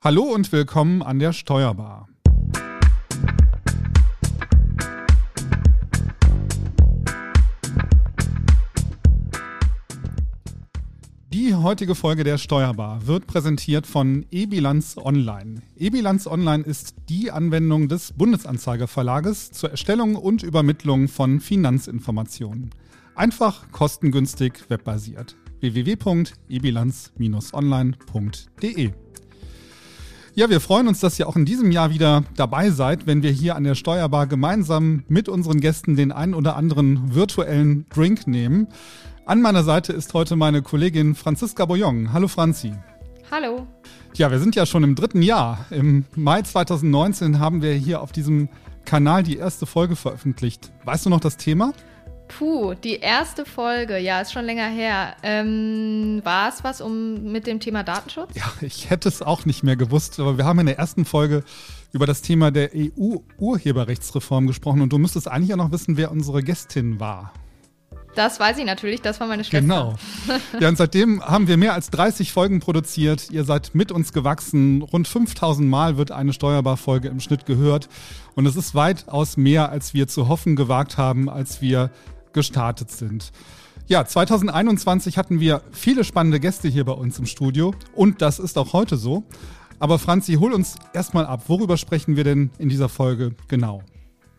Hallo und willkommen an der Steuerbar. Die heutige Folge der Steuerbar wird präsentiert von eBilanz Online. eBilanz Online ist die Anwendung des Bundesanzeigeverlages zur Erstellung und Übermittlung von Finanzinformationen. Einfach, kostengünstig, webbasiert. www.ebilanz-online.de. Ja, wir freuen uns, dass ihr auch in diesem Jahr wieder dabei seid, wenn wir hier an der Steuerbar gemeinsam mit unseren Gästen den ein oder anderen virtuellen Drink nehmen. An meiner Seite ist heute meine Kollegin Franziska Boyong. Hallo Franzi. Hallo. Ja, wir sind ja schon im dritten Jahr. Im Mai 2019 haben wir hier auf diesem Kanal die erste Folge veröffentlicht. Weißt du noch das Thema? Puh, die erste Folge, ja, ist schon länger her. War es was mit dem Thema Datenschutz? Ja, ich hätte es auch nicht mehr gewusst, aber wir haben in der ersten Folge über das Thema der EU-Urheberrechtsreform gesprochen und du müsstest eigentlich auch noch wissen, wer unsere Gästin war. Das weiß ich natürlich, das war meine Schwester. Genau. Ja, und seitdem haben wir mehr als 30 Folgen produziert. Ihr seid mit uns gewachsen. Rund 5000 Mal wird eine Steuerbar-Folge im Schnitt gehört. Und es ist weitaus mehr, als wir zu hoffen gewagt haben, als wir gestartet sind. Ja, 2021 hatten wir viele spannende Gäste hier bei uns im Studio und das ist auch heute so. Aber Franzi, hol uns erstmal ab. Worüber sprechen wir denn in dieser Folge genau?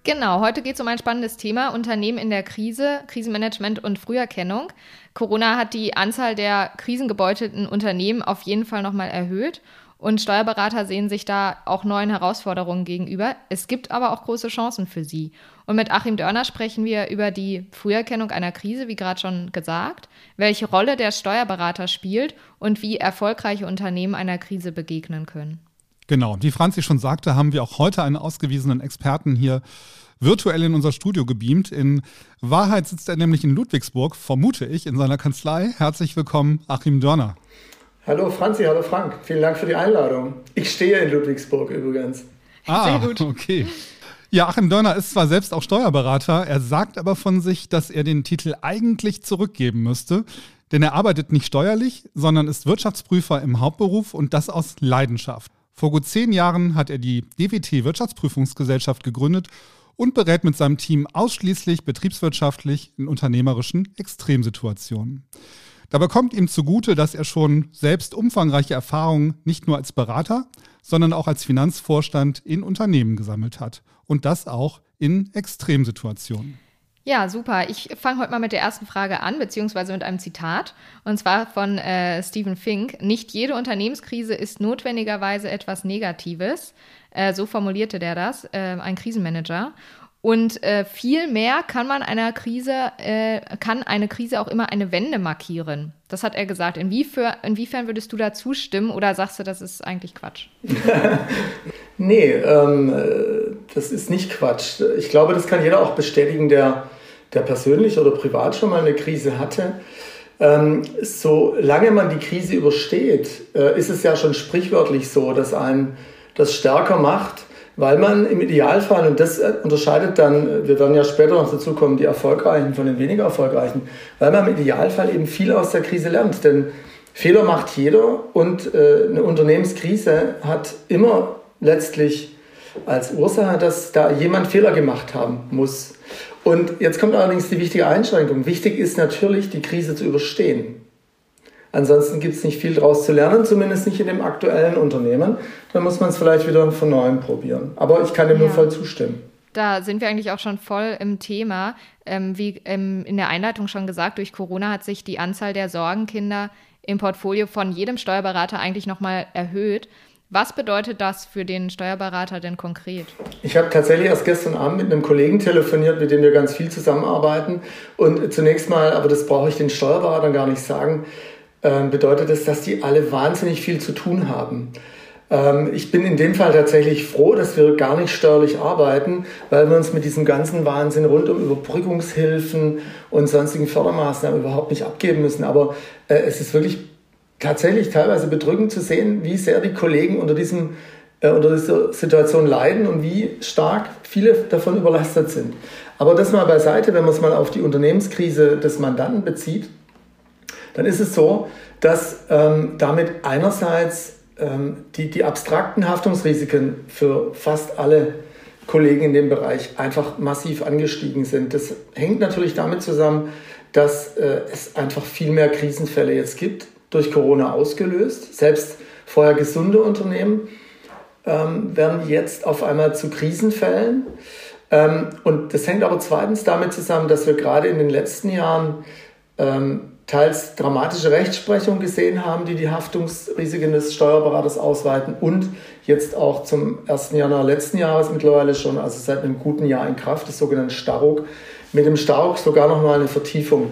Genau, heute geht es um ein spannendes Thema, Unternehmen in der Krise, Krisenmanagement und Früherkennung. Corona hat die Anzahl der krisengebeutelten Unternehmen auf jeden Fall nochmal erhöht und Steuerberater sehen sich da auch neuen Herausforderungen gegenüber. Es gibt aber auch große Chancen für sie. Und mit Achim Dörner sprechen wir über die Früherkennung einer Krise, wie gerade schon gesagt, welche Rolle der Steuerberater spielt und wie erfolgreiche Unternehmen einer Krise begegnen können. Genau, wie Franzi schon sagte, haben wir auch heute einen ausgewiesenen Experten hier virtuell in unser Studio gebeamt. In Wahrheit sitzt er nämlich in Ludwigsburg, vermute ich, in seiner Kanzlei. Herzlich willkommen, Achim Dörner. Hallo Franzi, hallo Frank. Vielen Dank für die Einladung. Ich stehe in Ludwigsburg übrigens. Ah, sehr gut. Okay. Ja, Achim Dörner ist zwar selbst auch Steuerberater, er sagt aber von sich, dass er den Titel eigentlich zurückgeben müsste. Denn er arbeitet nicht steuerlich, sondern ist Wirtschaftsprüfer im Hauptberuf und das aus Leidenschaft. Vor gut 10 Jahren hat er die DWT-Wirtschaftsprüfungsgesellschaft gegründet und berät mit seinem Team ausschließlich betriebswirtschaftlich in unternehmerischen Extremsituationen. Dabei kommt ihm zugute, dass er schon selbst umfangreiche Erfahrungen nicht nur als Berater, sondern auch als Finanzvorstand in Unternehmen gesammelt hat. Und das auch in Extremsituationen. Ja, super. Ich fange heute mal mit der ersten Frage an, beziehungsweise mit einem Zitat, und zwar von Stephen Fink. Nicht jede Unternehmenskrise ist notwendigerweise etwas Negatives. So formulierte der das, ein Krisenmanager. Und viel mehr kann eine Krise auch immer eine Wende markieren. Das hat er gesagt. Inwiefern würdest du da zustimmen oder sagst du, das ist eigentlich Quatsch? Nee, das ist nicht Quatsch. Ich glaube, das kann jeder auch bestätigen, der persönlich oder privat schon mal eine Krise hatte. Solange man die Krise übersteht, ist es ja schon sprichwörtlich so, dass einen das stärker macht, weil man im Idealfall, und das unterscheidet dann, wir werden ja später noch dazu kommen, die Erfolgreichen von den weniger Erfolgreichen, weil man im Idealfall eben viel aus der Krise lernt. Denn Fehler macht jeder und eine Unternehmenskrise hat immer letztlich als Ursache, dass da jemand Fehler gemacht haben muss. Und jetzt kommt allerdings die wichtige Einschränkung. Wichtig ist natürlich, die Krise zu überstehen. Ansonsten gibt es nicht viel daraus zu lernen, zumindest nicht in dem aktuellen Unternehmen. Dann muss man es vielleicht wieder von Neuem probieren. Aber ich kann dem nur voll zustimmen. Da sind wir eigentlich auch schon voll im Thema. Wie in der Einleitung schon gesagt, durch Corona hat sich die Anzahl der Sorgenkinder im Portfolio von jedem Steuerberater eigentlich nochmal erhöht. Was bedeutet das für den Steuerberater denn konkret? Ich habe tatsächlich erst gestern Abend mit einem Kollegen telefoniert, mit dem wir ganz viel zusammenarbeiten. Und zunächst mal, aber das brauche ich den Steuerberatern gar nicht sagen, bedeutet es, dass die alle wahnsinnig viel zu tun haben. Ich bin in dem Fall tatsächlich froh, dass wir gar nicht steuerlich arbeiten, weil wir uns mit diesem ganzen Wahnsinn rund um Überbrückungshilfen und sonstigen Fördermaßnahmen überhaupt nicht abgeben müssen. Aber es ist wirklich tatsächlich teilweise bedrückend zu sehen, wie sehr die Kollegen unter dieser Situation leiden und wie stark viele davon überlastet sind. Aber das mal beiseite, wenn man es mal auf die Unternehmenskrise des Mandanten bezieht, dann ist es so, dass damit einerseits die abstrakten Haftungsrisiken für fast alle Kollegen in dem Bereich einfach massiv angestiegen sind. Das hängt natürlich damit zusammen, dass es einfach viel mehr Krisenfälle jetzt gibt, durch Corona ausgelöst. Selbst vorher gesunde Unternehmen werden jetzt auf einmal zu Krisenfällen. Und das hängt aber zweitens damit zusammen, dass wir gerade in den letzten Jahren teils dramatische Rechtsprechung gesehen haben, die die Haftungsrisiken des Steuerberaters ausweiten und jetzt auch zum 1. Januar letzten Jahres mittlerweile schon, also seit einem guten Jahr in Kraft, das sogenannte StaRUG, mit dem StaRUG sogar nochmal eine Vertiefung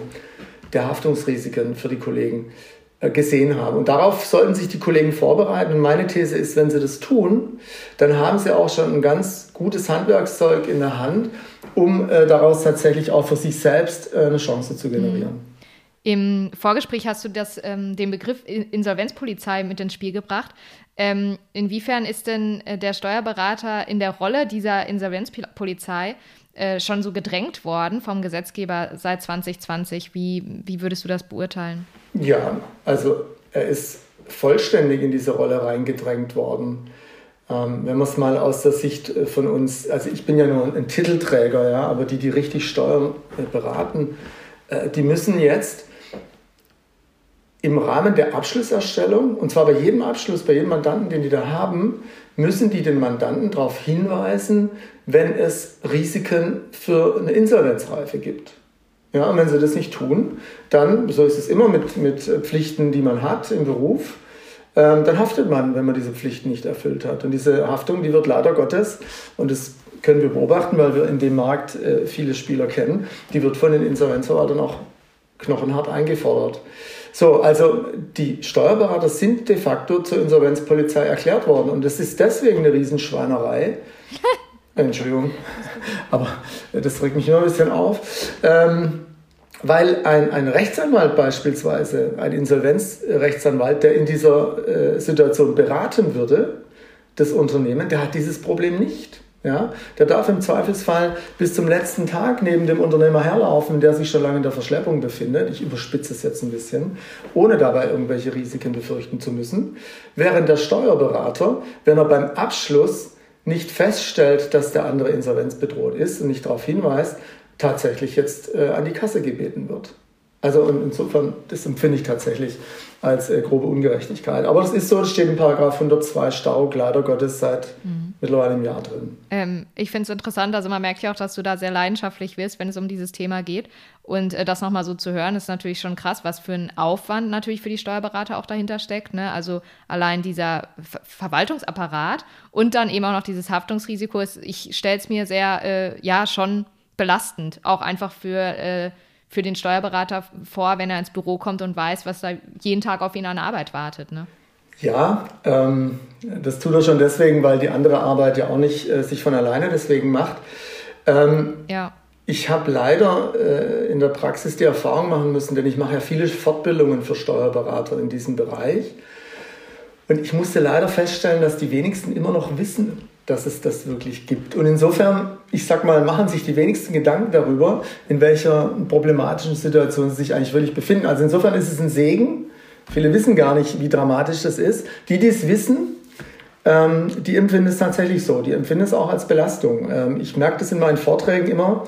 der Haftungsrisiken für die Kollegen gesehen haben. Und darauf sollten sich die Kollegen vorbereiten. Und meine These ist, wenn sie das tun, dann haben sie auch schon ein ganz gutes Handwerkszeug in der Hand, um daraus tatsächlich auch für sich selbst eine Chance zu generieren. Im Vorgespräch hast du den Begriff Insolvenzpolizei mit ins Spiel gebracht. Inwiefern ist denn der Steuerberater in der Rolle dieser Insolvenzpolizei schon so gedrängt worden vom Gesetzgeber seit 2020? Wie würdest du das beurteilen? Ja, also er ist vollständig in diese Rolle reingedrängt worden. Wenn man es mal aus der Sicht von uns, also ich bin ja nur ein Titelträger, ja, aber die richtig Steuern beraten, die müssen jetzt im Rahmen der Abschlusserstellung, und zwar bei jedem Abschluss, bei jedem Mandanten, den die da haben, müssen die den Mandanten darauf hinweisen, wenn es Risiken für eine Insolvenzreife gibt. Ja, und wenn sie das nicht tun, dann, so ist es immer mit Pflichten, die man hat im Beruf, dann haftet man, wenn man diese Pflichten nicht erfüllt hat. Und diese Haftung, die wird leider Gottes, und das können wir beobachten, weil wir in dem Markt viele Spieler kennen, die wird von den Insolvenzverwaltern auch knochenhart eingefordert. So, also die Steuerberater sind de facto zur Insolvenzpolizei erklärt worden. Und das ist deswegen eine Riesenschweinerei. Entschuldigung, aber das regt mich immer ein bisschen auf. Weil ein Rechtsanwalt beispielsweise, ein Insolvenzrechtsanwalt, der in dieser Situation beraten würde, das Unternehmen, der hat dieses Problem nicht. Ja, der darf im Zweifelsfall bis zum letzten Tag neben dem Unternehmer herlaufen, der sich schon lange in der Verschleppung befindet, ich überspitze es jetzt ein bisschen, ohne dabei irgendwelche Risiken befürchten zu müssen, während der Steuerberater, wenn er beim Abschluss nicht feststellt, dass der andere insolvenzbedroht ist und nicht darauf hinweist, tatsächlich jetzt an die Kasse gebeten wird. Also und insofern, das empfinde ich tatsächlich als grobe Ungerechtigkeit. Aber das ist so, das steht in Paragraph 102 StaRUG leider Gottes seit mittlerweile einem Jahr drin. Ich finde es interessant, also man merkt ja auch, dass du da sehr leidenschaftlich wirst, wenn es um dieses Thema geht. Und das nochmal so zu hören, ist natürlich schon krass, was für ein Aufwand natürlich für die Steuerberater auch dahinter steckt, ne? Also allein dieser Verwaltungsapparat und dann eben auch noch dieses Haftungsrisiko. Ich stelle es mir sehr, schon belastend, auch einfach für den Steuerberater vor, wenn er ins Büro kommt und weiß, was da jeden Tag auf ihn an Arbeit wartet, ne? Ja, das tut er schon deswegen, weil die andere Arbeit ja auch nicht sich von alleine deswegen macht. Ja. Ich habe leider in der Praxis die Erfahrung machen müssen, denn ich mache ja viele Fortbildungen für Steuerberater in diesem Bereich. Und ich musste leider feststellen, dass die wenigsten immer noch wissen, dass es das wirklich gibt. Und insofern, ich sag mal, machen sich die wenigsten Gedanken darüber, in welcher problematischen Situation sie sich eigentlich wirklich befinden. Also insofern ist es ein Segen. Viele wissen gar nicht, wie dramatisch das ist. Die, die es wissen, die empfinden es tatsächlich so. Die empfinden es auch als Belastung. Ich merke das in meinen Vorträgen immer.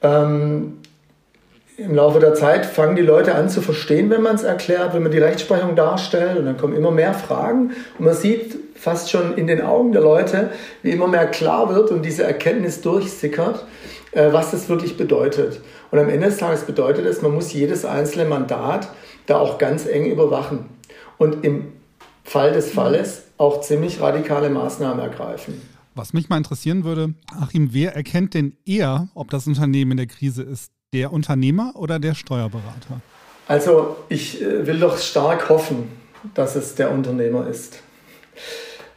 Im Laufe der Zeit fangen die Leute an zu verstehen, wenn man es erklärt, wenn man die Rechtsprechung darstellt. Und dann kommen immer mehr Fragen. Und man sieht fast schon in den Augen der Leute, wie immer mehr klar wird und diese Erkenntnis durchsickert, was das wirklich bedeutet. Und am Ende des Tages bedeutet es, man muss jedes einzelne Mandat da auch ganz eng überwachen. Und im Fall des Falles auch ziemlich radikale Maßnahmen ergreifen. Was mich mal interessieren würde, Achim, wer erkennt denn eher, ob das Unternehmen in der Krise ist? Der Unternehmer oder der Steuerberater? Also ich will doch stark hoffen, dass es der Unternehmer ist.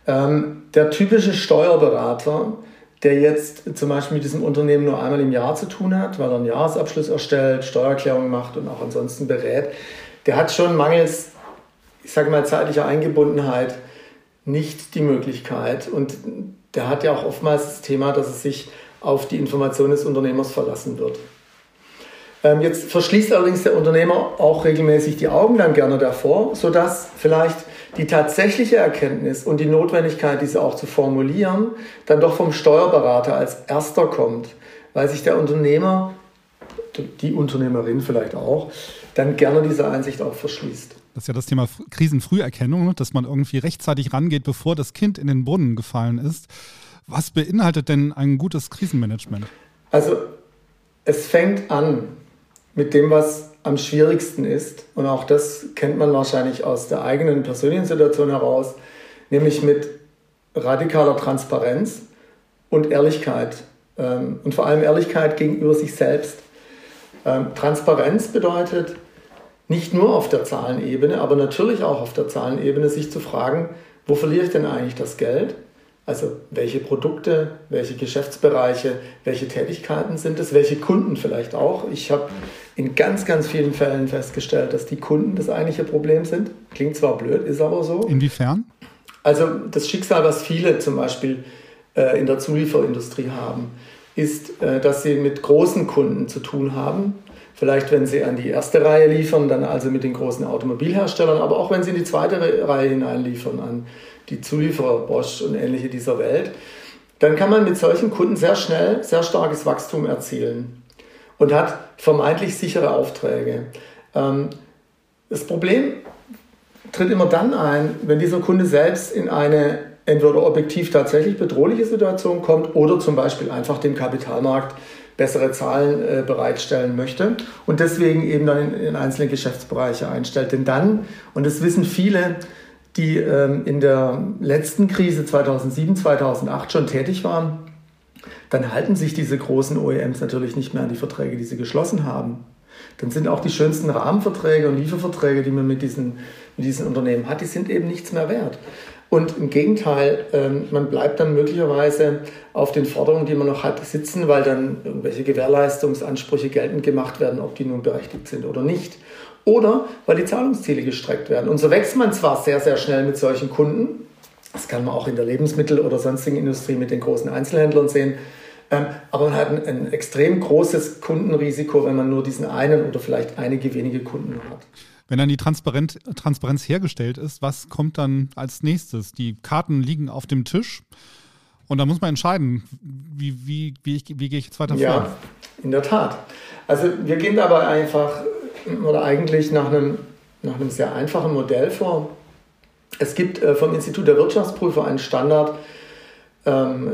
Der typische Steuerberater, der jetzt zum Beispiel mit diesem Unternehmen nur einmal im Jahr zu tun hat, weil er einen Jahresabschluss erstellt, Steuererklärung macht und auch ansonsten berät, der hat schon mangels, ich sage mal, zeitlicher Eingebundenheit nicht die Möglichkeit. Und der hat ja auch oftmals das Thema, dass es sich auf die Information des Unternehmers verlassen wird. Jetzt verschließt allerdings der Unternehmer auch regelmäßig die Augen dann gerne davor, sodass vielleicht die tatsächliche Erkenntnis und die Notwendigkeit, diese auch zu formulieren, dann doch vom Steuerberater als erster kommt, weil sich der Unternehmer, die Unternehmerin vielleicht auch, dann gerne diese Einsicht auch verschließt. Das ist ja das Thema Krisenfrüherkennung, dass man irgendwie rechtzeitig rangeht, bevor das Kind in den Brunnen gefallen ist. Was beinhaltet denn ein gutes Krisenmanagement? Also es fängt an mit dem, was am schwierigsten ist. Und auch das kennt man wahrscheinlich aus der eigenen persönlichen Situation heraus, nämlich mit radikaler Transparenz und Ehrlichkeit. Und vor allem Ehrlichkeit gegenüber sich selbst. Transparenz bedeutet, nicht nur auf der Zahlenebene, aber natürlich auch auf der Zahlenebene, sich zu fragen, wo verliere ich denn eigentlich das Geld? Also welche Produkte, welche Geschäftsbereiche, welche Tätigkeiten sind es, welche Kunden vielleicht auch. Ich habe in ganz, ganz vielen Fällen festgestellt, dass die Kunden das eigentliche Problem sind. Klingt zwar blöd, ist aber so. Inwiefern? Also das Schicksal, was viele zum Beispiel in der Zulieferindustrie haben, ist, dass sie mit großen Kunden zu tun haben. Vielleicht, wenn sie an die erste Reihe liefern, dann also mit den großen Automobilherstellern, aber auch wenn sie in die zweite Reihe hineinliefern, an die Zulieferer, Bosch und ähnliche dieser Welt, dann kann man mit solchen Kunden sehr schnell sehr starkes Wachstum erzielen und hat vermeintlich sichere Aufträge. Das Problem tritt immer dann ein, wenn dieser Kunde selbst in eine entweder objektiv tatsächlich bedrohliche Situation kommt oder zum Beispiel einfach dem Kapitalmarkt bessere Zahlen bereitstellen möchte und deswegen eben dann in einzelne Geschäftsbereiche einstellt. Denn dann, und das wissen viele, die in der letzten Krise 2007, 2008 schon tätig waren, dann halten sich diese großen OEMs natürlich nicht mehr an die Verträge, die sie geschlossen haben. Dann sind auch die schönsten Rahmenverträge und Lieferverträge, die man mit diesen Unternehmen hat, die sind eben nichts mehr wert. Und im Gegenteil, man bleibt dann möglicherweise auf den Forderungen, die man noch hat, sitzen, weil dann irgendwelche Gewährleistungsansprüche geltend gemacht werden, ob die nun berechtigt sind oder nicht. Oder weil die Zahlungsziele gestreckt werden. Und so wächst man zwar sehr, sehr schnell mit solchen Kunden, das kann man auch in der Lebensmittel- oder sonstigen Industrie mit den großen Einzelhändlern sehen, aber man hat ein extrem großes Kundenrisiko, wenn man nur diesen einen oder vielleicht einige wenige Kunden hat. Wenn dann die Transparenz hergestellt ist, was kommt dann als nächstes? Die Karten liegen auf dem Tisch und da muss man entscheiden, wie gehe ich jetzt weiter vor? Ja, in der Tat. Also wir gehen dabei eigentlich nach einem sehr einfachen Modell vor. Es gibt vom Institut der Wirtschaftsprüfer einen Standard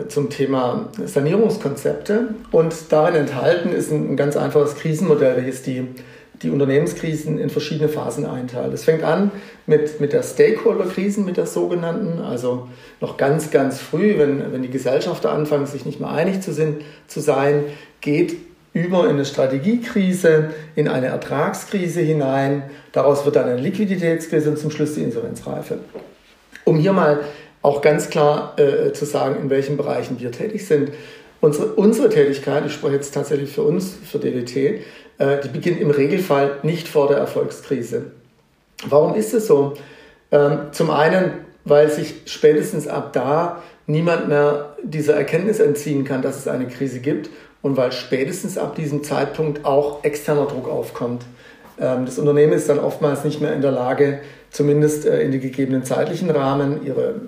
zum Thema Sanierungskonzepte und darin enthalten ist ein ganz einfaches Krisenmodell, welches die Unternehmenskrisen in verschiedene Phasen einteilt. Es fängt an mit der Stakeholder-Krisen, mit der sogenannten, also noch ganz, ganz früh, wenn die Gesellschafter anfangen, sich nicht mehr einig zu sein, geht über in eine Strategiekrise, in eine Ertragskrise hinein. Daraus wird dann eine Liquiditätskrise und zum Schluss die Insolvenzreife. Um hier mal auch ganz klar zu sagen, in welchen Bereichen wir tätig sind. Unsere Tätigkeit, ich spreche jetzt tatsächlich für uns, für DWT, die beginnt im Regelfall nicht vor der Erfolgskrise. Warum ist es so? Zum einen, weil sich spätestens ab da niemand mehr dieser Erkenntnis entziehen kann, dass es eine Krise gibt und weil spätestens ab diesem Zeitpunkt auch externer Druck aufkommt. Das Unternehmen ist dann oftmals nicht mehr in der Lage, zumindest in den gegebenen zeitlichen Rahmen, ihre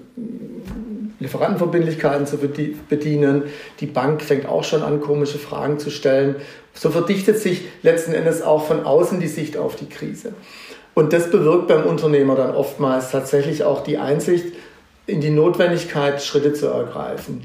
Lieferantenverbindlichkeiten zu bedienen. Die Bank fängt auch schon an, komische Fragen zu stellen. So verdichtet sich letzten Endes auch von außen die Sicht auf die Krise. Und das bewirkt beim Unternehmer dann oftmals tatsächlich auch die Einsicht in die Notwendigkeit, Schritte zu ergreifen.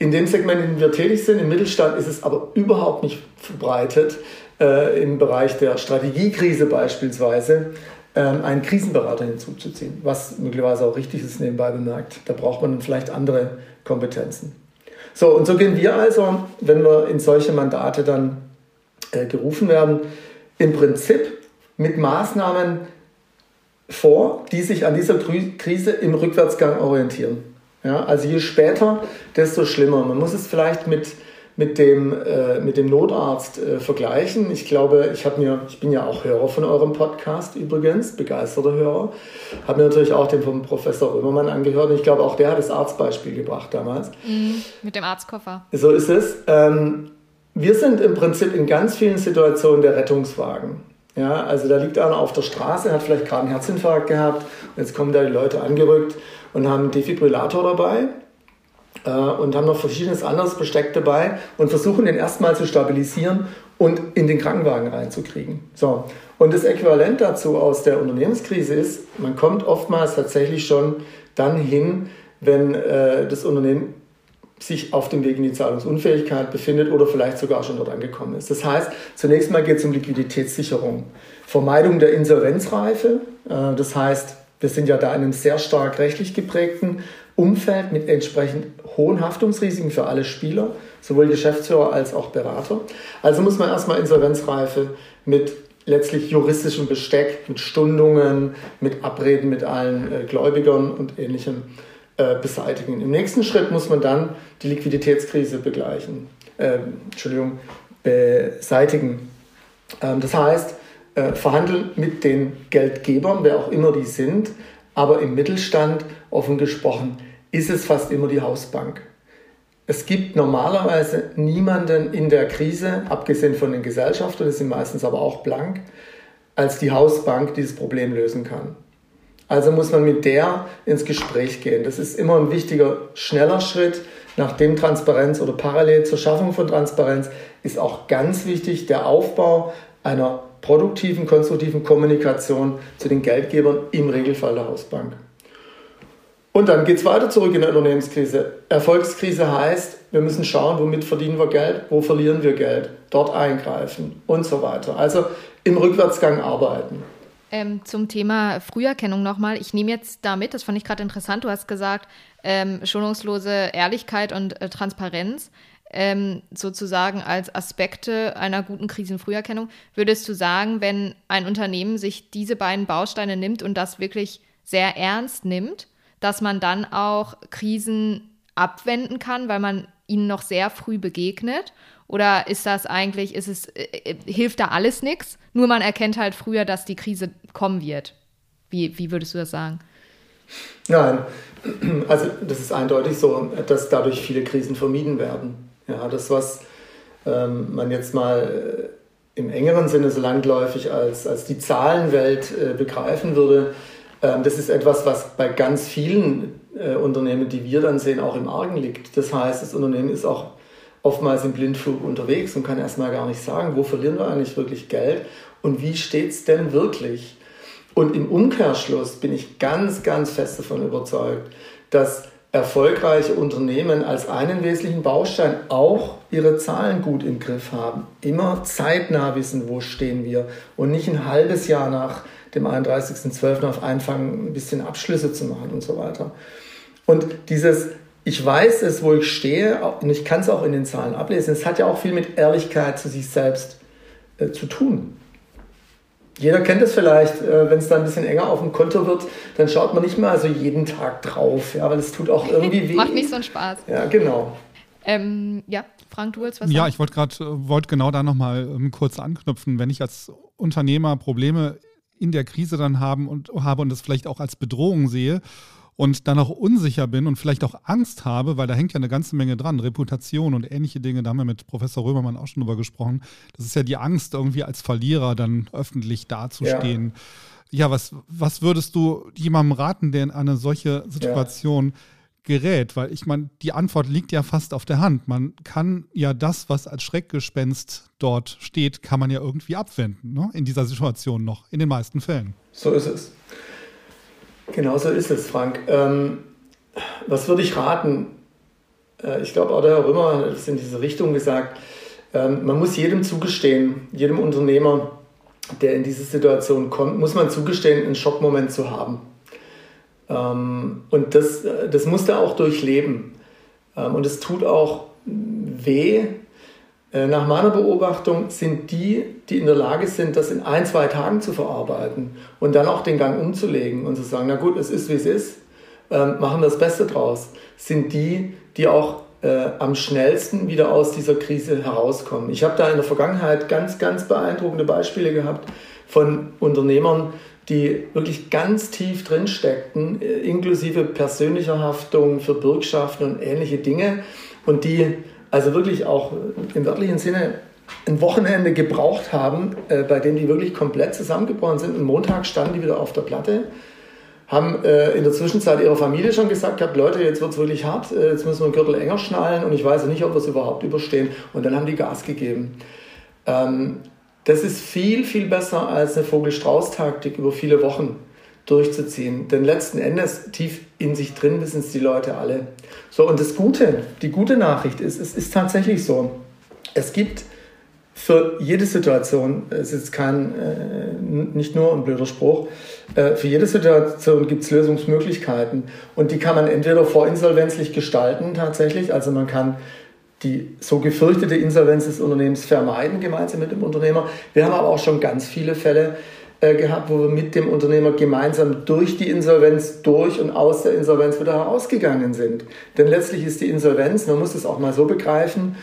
In dem Segment, in dem wir tätig sind, im Mittelstand, ist es aber überhaupt nicht verbreitet, im Bereich der Strategiekrise beispielsweise, einen Krisenberater hinzuzuziehen, was möglicherweise auch richtig ist, nebenbei bemerkt. Da braucht man vielleicht andere Kompetenzen. So, und so gehen wir also, wenn wir in solche Mandate dann gerufen werden, im Prinzip mit Maßnahmen vor, die sich an dieser Krise im Rückwärtsgang orientieren. Ja, also je später, desto schlimmer. Man muss es vielleicht mit dem Notarzt vergleichen. Ich glaube, ich bin ja auch Hörer von eurem Podcast übrigens, begeisterter Hörer, habe mir natürlich auch den vom Professor Römermann angehört und ich glaube, auch der hat das Arztbeispiel gebracht damals. Mit dem Arztkoffer. So ist es. Wir sind im Prinzip in ganz vielen Situationen der Rettungswagen. Ja, also da liegt einer auf der Straße, hat vielleicht gerade einen Herzinfarkt gehabt und jetzt kommen da die Leute angerückt und haben einen Defibrillator dabei und haben noch verschiedenes anderes Besteck dabei und versuchen den erstmal zu stabilisieren und in den Krankenwagen reinzukriegen. So. Und das Äquivalent dazu aus der Unternehmenskrise ist, man kommt oftmals tatsächlich schon dann hin, wenn das Unternehmen sich auf dem Weg in die Zahlungsunfähigkeit befindet oder vielleicht sogar schon dort angekommen ist. Das heißt, zunächst mal geht es um Liquiditätssicherung, Vermeidung der Insolvenzreife. Das heißt, wir sind ja da in einem sehr stark rechtlich geprägten Umfeld mit entsprechend hohen Haftungsrisiken für alle Spieler, sowohl Geschäftsführer als auch Berater. Also muss man erstmal Insolvenzreife mit letztlich juristischem Besteck, mit Stundungen, mit Abreden mit allen Gläubigern und Ähnlichem beseitigen. Im nächsten Schritt muss man dann die Liquiditätskrise beseitigen. Das heißt, verhandeln mit den Geldgebern, wer auch immer die sind, aber im Mittelstand, offen gesprochen, ist es fast immer die Hausbank. Es gibt normalerweise niemanden in der Krise, abgesehen von den Gesellschaften, die sind meistens aber auch blank, als die Hausbank, die das Problem lösen kann. Also muss man mit der ins Gespräch gehen. Das ist immer ein wichtiger, schneller Schritt. Nachdem Transparenz oder parallel zur Schaffung von Transparenz ist auch ganz wichtig der Aufbau einer produktiven, konstruktiven Kommunikation zu den Geldgebern, im Regelfall der Hausbank. Und dann geht es weiter zurück in der Unternehmenskrise. Erfolgskrise heißt, wir müssen schauen, womit verdienen wir Geld, wo verlieren wir Geld, dort eingreifen und so weiter. Also im Rückwärtsgang arbeiten. Zum Thema Früherkennung nochmal. Ich nehme jetzt da mit, das fand ich gerade interessant, du hast gesagt, schonungslose Ehrlichkeit und Transparenz sozusagen als Aspekte einer guten Krisenfrüherkennung. Würdest du sagen, wenn ein Unternehmen sich diese beiden Bausteine nimmt und das wirklich sehr ernst nimmt, dass man dann auch Krisen abwenden kann, weil man ihnen noch sehr früh begegnet? Oder ist das eigentlich, hilft da alles nichts? Nur man erkennt halt früher, dass die Krise kommen wird. Wie würdest du das sagen? Nein, also das ist eindeutig so, dass dadurch viele Krisen vermieden werden. Ja, das, was man jetzt mal im engeren Sinne so landläufig als die Zahlenwelt begreifen würde, das ist etwas, was bei ganz vielen Unternehmen, die wir dann sehen, auch im Argen liegt. Das heißt, das Unternehmen ist auch oftmals im Blindflug unterwegs und kann erstmal gar nicht sagen, wo verlieren wir eigentlich wirklich Geld und wie steht es denn wirklich? Und im Umkehrschluss bin ich ganz, ganz fest davon überzeugt, dass erfolgreiche Unternehmen als einen wesentlichen Baustein auch ihre Zahlen gut im Griff haben. Immer zeitnah wissen, wo stehen wir und nicht ein halbes Jahr nach dem 31.12. auf Einfangen ein bisschen Abschlüsse zu machen und so weiter. Und dieses ich weiß es, wo ich stehe, und ich kann es auch in den Zahlen ablesen. Es hat ja auch viel mit Ehrlichkeit zu sich selbst zu tun. Jeder kennt es vielleicht, wenn es dann ein bisschen enger auf dem Konto wird, dann schaut man nicht mehr so jeden Tag drauf, ja, weil es tut auch irgendwie weh. Macht nicht so einen Spaß. Ja, genau. Frank, du willst was sagen? Ja, ich wollte genau da nochmal kurz anknüpfen. Wenn ich als Unternehmer Probleme in der Krise dann habe und das vielleicht auch als Bedrohung sehe, und dann auch unsicher bin und vielleicht auch Angst habe, weil da hängt ja eine ganze Menge dran, Reputation und ähnliche Dinge, da haben wir mit Professor Römermann auch schon drüber gesprochen. Das ist ja die Angst, irgendwie als Verlierer dann öffentlich dazustehen. Ja, was würdest du jemandem raten, der in eine solche Situation gerät? Weil ich meine, die Antwort liegt ja fast auf der Hand. Man kann ja das, was als Schreckgespenst dort steht, kann man ja irgendwie abwenden, ne? In dieser Situation noch, in den meisten Fällen. So ist es. Genau so ist es, Frank. Was würde ich raten? Ich glaube, auch der Herr Römer hat es in diese Richtung gesagt. Man muss jedem zugestehen, jedem Unternehmer, der in diese Situation kommt, muss man zugestehen, einen Schockmoment zu haben. Und das muss er auch durchleben. Und es tut auch weh. Nach meiner Beobachtung sind die in der Lage sind, das in 1-2 Tagen zu verarbeiten und dann auch den Gang umzulegen und zu sagen, na gut, es ist, wie es ist, machen wir das Beste draus, sind die auch am schnellsten wieder aus dieser Krise herauskommen. Ich habe da in der Vergangenheit ganz, ganz beeindruckende Beispiele gehabt von Unternehmern, die wirklich ganz tief drin steckten, inklusive persönlicher Haftung für Bürgschaften und ähnliche Dinge und die also wirklich auch im wörtlichen Sinne ein Wochenende gebraucht haben, bei denen die wirklich komplett zusammengebrochen sind. Und Montag standen die wieder auf der Platte, haben in der Zwischenzeit ihrer Familie schon gesagt gehabt, Leute, jetzt wird es wirklich hart, jetzt müssen wir den Gürtel enger schnallen und ich weiß nicht, ob wir es überhaupt überstehen. Und dann haben die Gas gegeben. Das ist viel, viel besser als eine Vogel-Strauß-Taktik über viele Wochen durchzuziehen. Denn letzten Endes, tief in sich drin, wissen es die Leute alle. So, und das Gute, die gute Nachricht ist, es ist tatsächlich so. Es gibt für jede Situation, es ist kein, nicht nur ein blöder Spruch, für jede Situation gibt es Lösungsmöglichkeiten. Und die kann man entweder vorinsolvenzlich gestalten tatsächlich, also man kann die so gefürchtete Insolvenz des Unternehmens vermeiden, gemeinsam mit dem Unternehmer. Wir haben aber auch schon ganz viele Fälle gehabt, wo wir mit dem Unternehmer gemeinsam durch die Insolvenz, durch und aus der Insolvenz wieder herausgegangen sind. Denn letztlich ist die Insolvenz, man muss es auch mal so begreifen,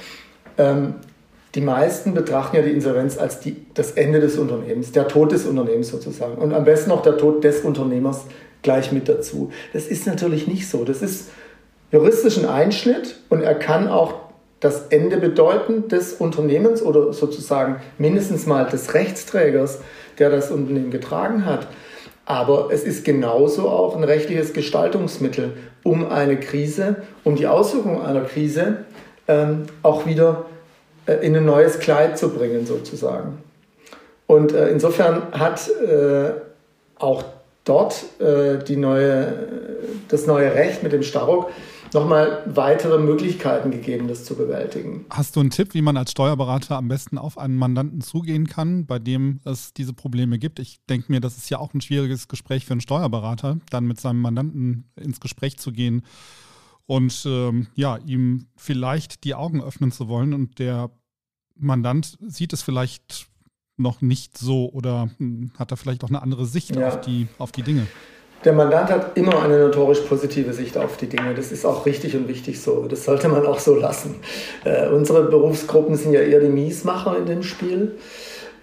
die meisten betrachten ja die Insolvenz als das Ende des Unternehmens, der Tod des Unternehmens sozusagen. Und am besten auch der Tod des Unternehmers gleich mit dazu. Das ist natürlich nicht so. Das ist juristisch ein Einschnitt und er kann auch das Ende bedeuten des Unternehmens oder sozusagen mindestens mal des Rechtsträgers, der das Unternehmen getragen hat. Aber es ist genauso auch ein rechtliches Gestaltungsmittel, um eine Krise, um die Auswirkungen einer Krise auch wieder in ein neues Kleid zu bringen sozusagen. Und insofern hat auch dort das neue Recht mit dem StaRUG nochmal weitere Möglichkeiten gegeben, das zu bewältigen. Hast du einen Tipp, wie man als Steuerberater am besten auf einen Mandanten zugehen kann, bei dem es diese Probleme gibt? Ich denke mir, das ist ja auch ein schwieriges Gespräch für einen Steuerberater, dann mit seinem Mandanten ins Gespräch zu gehen und ihm vielleicht die Augen öffnen zu wollen. Und der Mandant sieht es vielleicht noch nicht so oder hat da vielleicht auch eine andere Sicht auf die Dinge. Der Mandant hat immer eine notorisch positive Sicht auf die Dinge. Das ist auch richtig und wichtig so. Das sollte man auch so lassen. Unsere Berufsgruppen sind ja eher die Miesmacher in dem Spiel.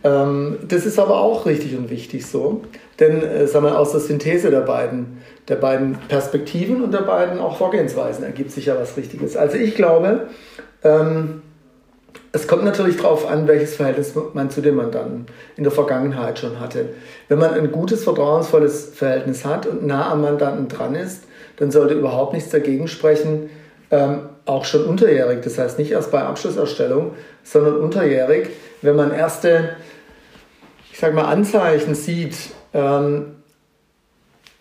Das ist aber auch richtig und wichtig so. Denn aus der Synthese der beiden Perspektiven und der beiden auch Vorgehensweisen ergibt sich ja was Richtiges. Also ich glaube, es kommt natürlich darauf an, welches Verhältnis man zu dem Mandanten in der Vergangenheit schon hatte. Wenn man ein gutes, vertrauensvolles Verhältnis hat und nah am Mandanten dran ist, dann sollte überhaupt nichts dagegen sprechen, auch schon unterjährig, das heißt nicht erst bei Abschlusserstellung, sondern unterjährig, wenn man erste, Anzeichen sieht,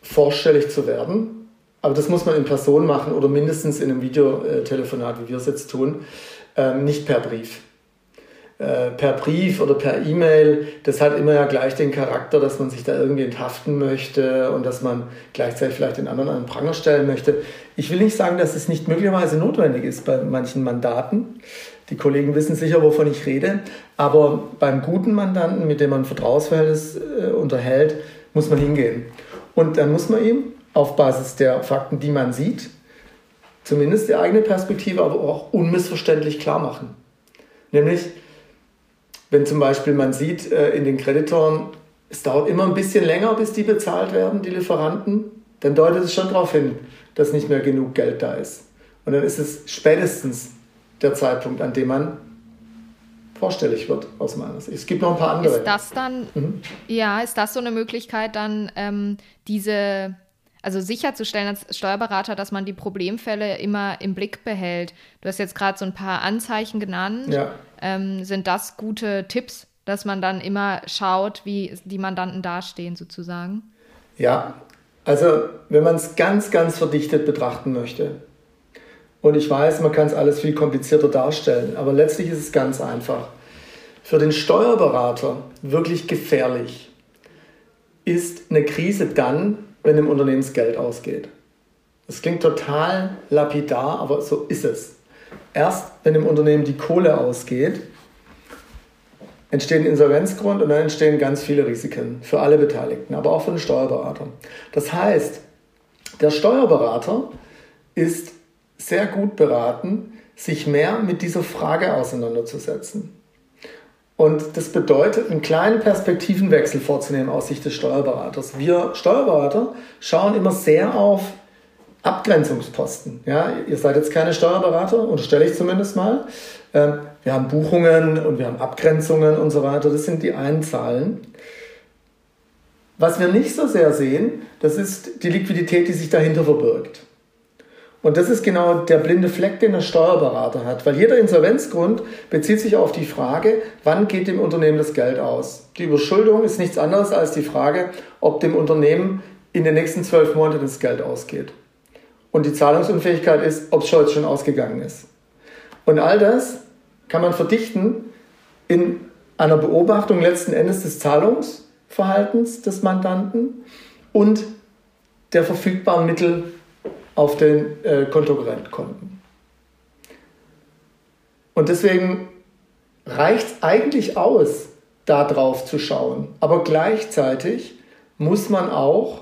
vorstellig zu werden. Aber das muss man in Person machen oder mindestens in einem Videotelefonat, wie wir es jetzt tun. Nicht per Brief. Per Brief oder per E-Mail, das hat immer ja gleich den Charakter, dass man sich da irgendwie enthaften möchte und dass man gleichzeitig vielleicht den anderen an den Pranger stellen möchte. Ich will nicht sagen, dass es nicht möglicherweise notwendig ist bei manchen Mandaten. Die Kollegen wissen sicher, wovon ich rede. Aber beim guten Mandanten, mit dem man ein Vertrauensverhältnis unterhält, muss man hingehen. Und dann muss man ihm auf Basis der Fakten, die man sieht, zumindest die eigene Perspektive, aber auch unmissverständlich klar machen. Nämlich, wenn zum Beispiel man sieht in den Kreditoren, es dauert immer ein bisschen länger, bis die bezahlt werden, die Lieferanten, dann deutet es schon darauf hin, dass nicht mehr genug Geld da ist. Und dann ist es spätestens der Zeitpunkt, an dem man vorstellig wird, aus meiner Sicht. Es gibt noch ein paar andere. Ist das dann, ist das so eine Möglichkeit, dann also sicherzustellen als Steuerberater, dass man die Problemfälle immer im Blick behält. Du hast jetzt gerade so ein paar Anzeichen genannt. Ja. Sind das gute Tipps, dass man dann immer schaut, wie die Mandanten dastehen sozusagen? Ja, also wenn man es ganz, ganz verdichtet betrachten möchte. Und ich weiß, man kann es alles viel komplizierter darstellen, aber letztlich ist es ganz einfach. Für den Steuerberater wirklich gefährlich ist eine Krise dann, wenn im Unternehmensgeld ausgeht. Das klingt total lapidar, aber so ist es. Erst wenn im Unternehmen die Kohle ausgeht, entsteht ein Insolvenzgrund und dann entstehen ganz viele Risiken für alle Beteiligten, aber auch für den Steuerberater. Das heißt, der Steuerberater ist sehr gut beraten, sich mehr mit dieser Frage auseinanderzusetzen. Und das bedeutet, einen kleinen Perspektivenwechsel vorzunehmen aus Sicht des Steuerberaters. Wir Steuerberater schauen immer sehr auf Abgrenzungsposten. Ja, ihr seid jetzt keine Steuerberater, unterstelle ich zumindest mal. Wir haben Buchungen und wir haben Abgrenzungen und so weiter. Das sind die einen Zahlen. Was wir nicht so sehr sehen, das ist die Liquidität, die sich dahinter verbirgt. Und das ist genau der blinde Fleck, den der Steuerberater hat. Weil jeder Insolvenzgrund bezieht sich auf die Frage, wann geht dem Unternehmen das Geld aus? Die Überschuldung ist nichts anderes als die Frage, ob dem Unternehmen in den nächsten 12 Monaten das Geld ausgeht. Und die Zahlungsunfähigkeit ist, ob es schon ausgegangen ist. Und all das kann man verdichten in einer Beobachtung letzten Endes des Zahlungsverhaltens des Mandanten und der verfügbaren Mittel auf den Kontokorrentkonten. Und deswegen reicht es eigentlich aus, da drauf zu schauen. Aber gleichzeitig muss man auch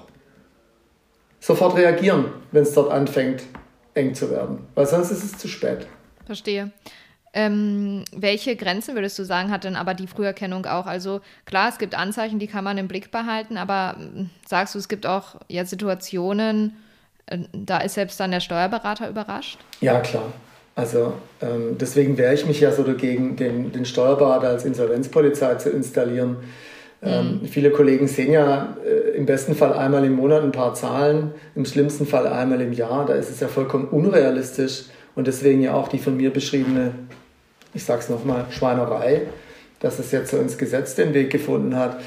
sofort reagieren, wenn es dort anfängt, eng zu werden. Weil sonst ist es zu spät. Verstehe. Welche Grenzen, würdest du sagen, hat denn aber die Früherkennung auch? Also klar, es gibt Anzeichen, die kann man im Blick behalten, aber sagst du, es gibt auch ja, Situationen, da ist selbst dann der Steuerberater überrascht? Ja, klar. Also deswegen wehre ich mich ja so dagegen, den Steuerberater als Insolvenzpolizei zu installieren. Viele Kollegen sehen ja im besten Fall einmal im Monat ein paar Zahlen, im schlimmsten Fall einmal im Jahr. Da ist es ja vollkommen unrealistisch und deswegen ja auch die von mir beschriebene, ich sag's nochmal, Schweinerei, dass es jetzt so ins Gesetz den Weg gefunden hat.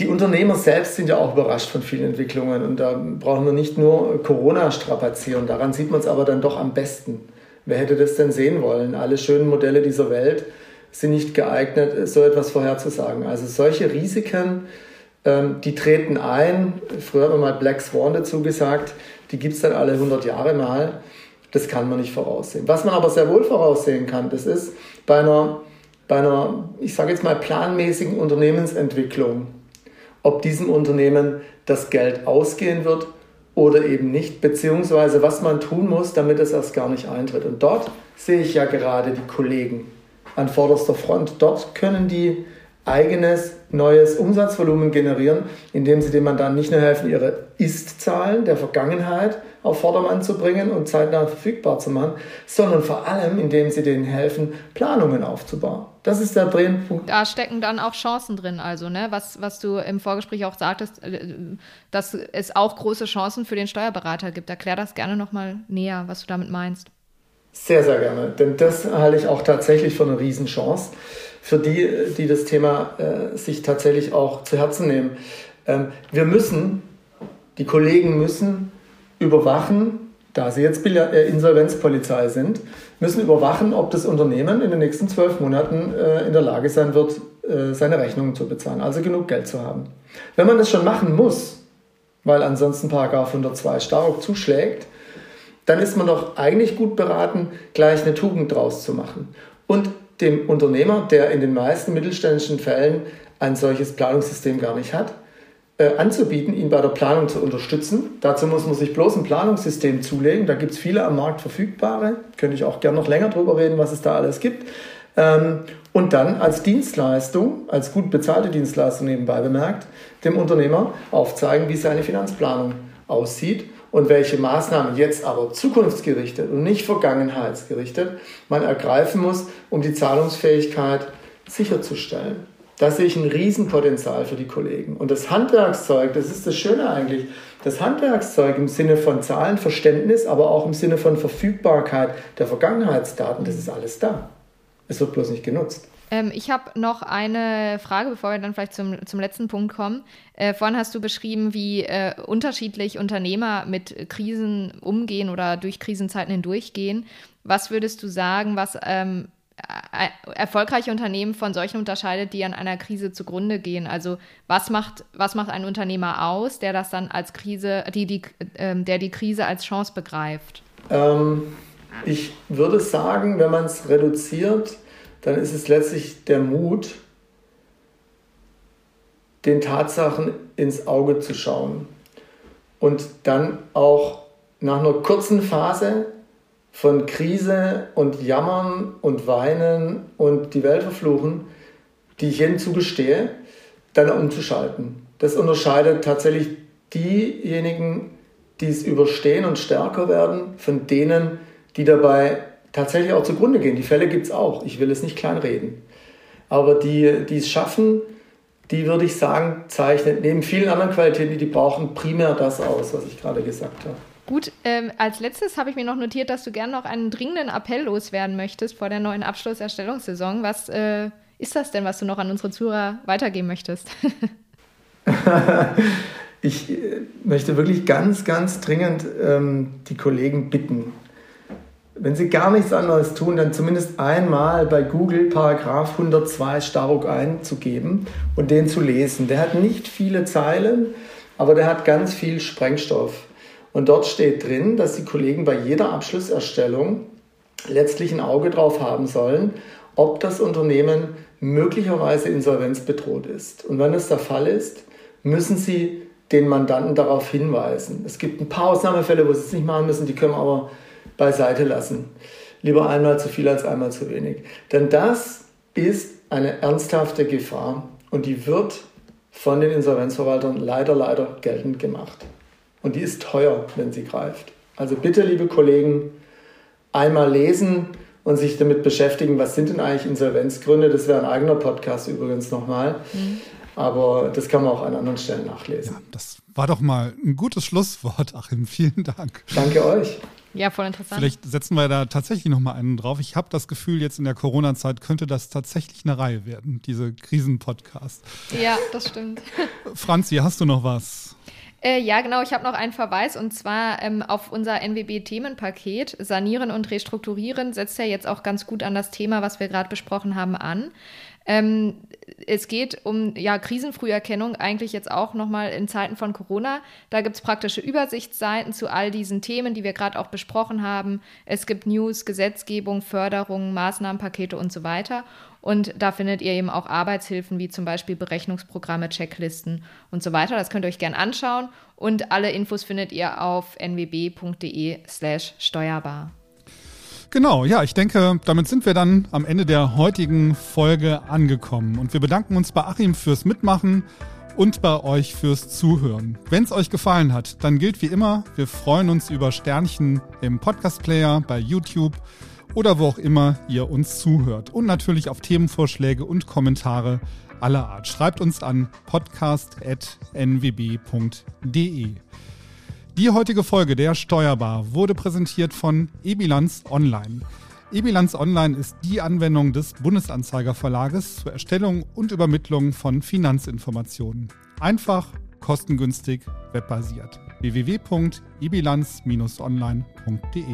Die Unternehmer selbst sind ja auch überrascht von vielen Entwicklungen und da brauchen wir nicht nur Corona strapazieren. Daran sieht man es aber dann doch am besten. Wer hätte das denn sehen wollen? Alle schönen Modelle dieser Welt sind nicht geeignet, so etwas vorherzusagen. Also solche Risiken, die treten ein. Früher hat man mal Black Swan dazu gesagt. Die gibt es dann alle 100 Jahre mal. Das kann man nicht voraussehen. Was man aber sehr wohl voraussehen kann, das ist bei einer ich sage jetzt mal, planmäßigen Unternehmensentwicklung, ob diesem Unternehmen das Geld ausgehen wird oder eben nicht, beziehungsweise was man tun muss, damit es erst gar nicht eintritt. Und dort sehe ich ja gerade die Kollegen an vorderster Front. Dort können die eigenes, neues Umsatzvolumen generieren, indem sie dem Mandanten nicht nur helfen, ihre Ist-Zahlen der Vergangenheit auf Vordermann zu bringen und zeitnah verfügbar zu machen, sondern vor allem, indem sie denen helfen, Planungen aufzubauen. Das ist der drehende Punkt. Da stecken dann auch Chancen drin, also ne? Was du im Vorgespräch auch sagtest, dass es auch große Chancen für den Steuerberater gibt. Erklär das gerne nochmal näher, was du damit meinst. Sehr, sehr gerne, denn das halte ich auch tatsächlich für eine Riesenchance für die, die das Thema sich tatsächlich auch zu Herzen nehmen. Die Kollegen müssen überwachen, da sie jetzt Insolvenzpolizei sind, müssen überwachen, ob das Unternehmen in den nächsten 12 Monaten in der Lage sein wird, seine Rechnungen zu bezahlen, also genug Geld zu haben. Wenn man das schon machen muss, weil ansonsten § 102 StaRUG zuschlägt, dann ist man doch eigentlich gut beraten, gleich eine Tugend draus zu machen. Und dem Unternehmer, der in den meisten mittelständischen Fällen ein solches Planungssystem gar nicht hat, anzubieten, ihn bei der Planung zu unterstützen. Dazu muss man sich bloß ein Planungssystem zulegen. Da gibt es viele am Markt verfügbare. Könnte ich auch gerne noch länger drüber reden, was es da alles gibt. Und dann als Dienstleistung, als gut bezahlte Dienstleistung nebenbei bemerkt, dem Unternehmer aufzeigen, wie seine Finanzplanung aussieht. Und welche Maßnahmen jetzt aber zukunftsgerichtet und nicht vergangenheitsgerichtet man ergreifen muss, um die Zahlungsfähigkeit sicherzustellen. Da sehe ich ein Riesenpotenzial für die Kollegen. Und das Handwerkszeug, das ist das Schöne eigentlich, das Handwerkszeug im Sinne von Zahlenverständnis, aber auch im Sinne von Verfügbarkeit der Vergangenheitsdaten, das ist alles da. Es wird bloß nicht genutzt. Ich habe noch eine Frage, bevor wir dann vielleicht zum letzten Punkt kommen. Vorhin hast du beschrieben, wie unterschiedlich Unternehmer mit Krisen umgehen oder durch Krisenzeiten hindurchgehen. Was würdest du sagen, was erfolgreiche Unternehmen von solchen unterscheidet, die an einer Krise zugrunde gehen? Also was macht ein Unternehmer aus, der das dann als Krise, der die Krise als Chance begreift? Ich würde sagen, wenn man es reduziert, dann ist es letztlich der Mut, den Tatsachen ins Auge zu schauen und dann auch nach einer kurzen Phase von Krise und Jammern und Weinen und die Welt verfluchen, die ich jedem zugestehe, dann umzuschalten. Das unterscheidet tatsächlich diejenigen, die es überstehen und stärker werden, von denen, die dabei tatsächlich auch zugrunde gehen. Die Fälle gibt es auch, ich will es nicht kleinreden. Aber die, die es schaffen, die würde ich sagen, zeichnet neben vielen anderen Qualitäten, die brauchen, primär das aus, was ich gerade gesagt habe. Gut, als letztes habe ich mir noch notiert, dass du gerne noch einen dringenden Appell loswerden möchtest vor der neuen Abschlusserstellungssaison. Was ist das denn, was du noch an unsere Zuhörer weitergeben möchtest? Ich möchte wirklich ganz, ganz dringend die Kollegen bitten, wenn sie gar nichts anderes tun, dann zumindest einmal bei Google Paragraph 102 StaRUG einzugeben und den zu lesen. Der hat nicht viele Zeilen, aber der hat ganz viel Sprengstoff. Und dort steht drin, dass die Kollegen bei jeder Abschlusserstellung letztlich ein Auge drauf haben sollen, ob das Unternehmen möglicherweise insolvenzbedroht ist. Und wenn das der Fall ist, müssen sie den Mandanten darauf hinweisen. Es gibt ein paar Ausnahmefälle, wo sie es nicht machen müssen, die können wir aber beiseite lassen. Lieber einmal zu viel als einmal zu wenig. Denn das ist eine ernsthafte Gefahr und die wird von den Insolvenzverwaltern leider, leider geltend gemacht. Und die ist teuer, wenn sie greift. Also bitte, liebe Kollegen, einmal lesen und sich damit beschäftigen, was sind denn eigentlich Insolvenzgründe? Das wäre ein eigener Podcast übrigens nochmal. Mhm. Aber das kann man auch an anderen Stellen nachlesen. Ja, das war doch mal ein gutes Schlusswort, Achim. Vielen Dank. Danke euch. Ja, voll interessant. Vielleicht setzen wir da tatsächlich nochmal einen drauf. Ich habe das Gefühl, jetzt in der Corona-Zeit könnte das tatsächlich eine Reihe werden, diese Krisen-Podcast. Ja, das stimmt. Franzi, hast du noch was? Ja, genau. Ich habe noch einen Verweis und zwar auf unser NWB-Themenpaket. Sanieren und Restrukturieren setzt ja jetzt auch ganz gut an das Thema, was wir gerade besprochen haben, an. Es geht um Krisenfrüherkennung eigentlich jetzt auch nochmal in Zeiten von Corona. Da gibt es praktische Übersichtsseiten zu all diesen Themen, die wir gerade auch besprochen haben. Es gibt News, Gesetzgebung, Förderungen, Maßnahmenpakete und so weiter. Und da findet ihr eben auch Arbeitshilfen wie zum Beispiel Berechnungsprogramme, Checklisten und so weiter. Das könnt ihr euch gerne anschauen. Und alle Infos findet ihr auf nwb.de/steuerbar. Genau, ja, ich denke, damit sind wir dann am Ende der heutigen Folge angekommen. Und wir bedanken uns bei Achim fürs Mitmachen und bei euch fürs Zuhören. Wenn es euch gefallen hat, dann gilt wie immer, wir freuen uns über Sternchen im Podcast-Player, bei YouTube oder wo auch immer ihr uns zuhört. Und natürlich auf Themenvorschläge und Kommentare aller Art. Schreibt uns an podcast@nwb.de. Die heutige Folge der Steuerbar wurde präsentiert von eBilanz Online. eBilanz Online ist die Anwendung des Bundesanzeigerverlages zur Erstellung und Übermittlung von Finanzinformationen. Einfach, kostengünstig, webbasiert. www.ebilanz-online.de.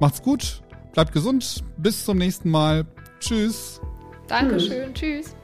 Macht's gut, bleibt gesund, bis zum nächsten Mal. Tschüss. Dankeschön, tschüss.